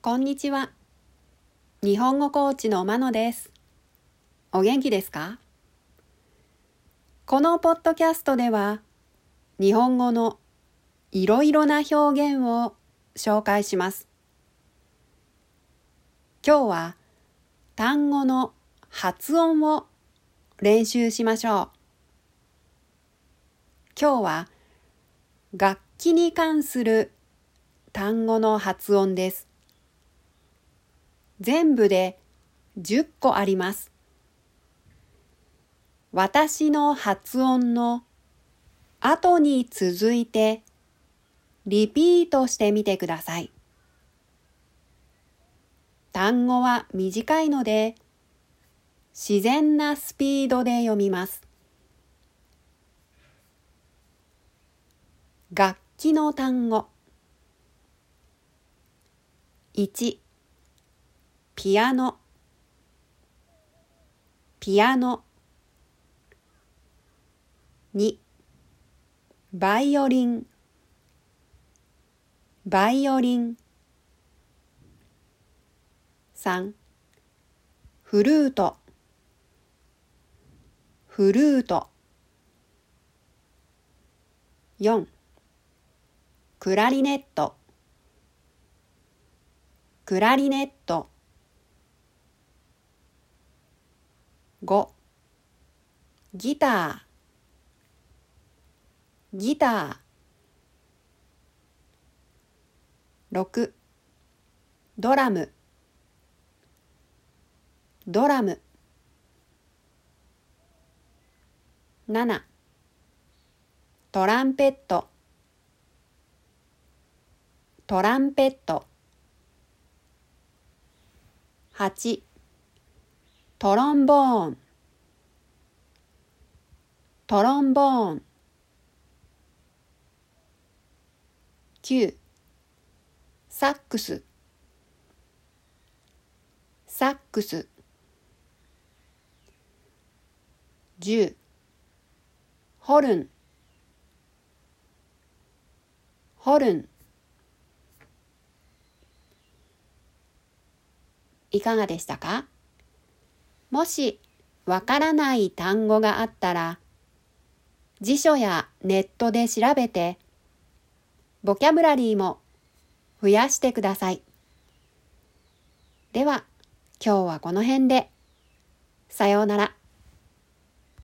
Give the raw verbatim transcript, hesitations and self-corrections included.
こんにちは。日本語コーチのまのです。お元気ですか？このポッドキャストでは、日本語のいろいろな表現を紹介します。今日は単語の発音を練習しましょう。今日は楽器に関する単語の発音です。全部でじゅっこあります。私の発音の後に続いてリピートしてみてください。単語は短いので自然なスピードで読みます。楽器の単語。いち、ピアノ、ピアノ。に、バイオリン、バイオリン。さん、フルート、フルート。よん、クラリネット、クラリネット。ご、ギター、ギター。ろく、ドラム、ドラム。なな、トランペット、トランペット。はち、トロンボーン、トロンボーン。きゅう、サックス、サックス。じゅう、ホルン、ホルン。いかがでしたか？もしわからない単語があったら、辞書やネットで調べて、ボキャブラリーも増やしてください。では、今日はこの辺で。さようなら。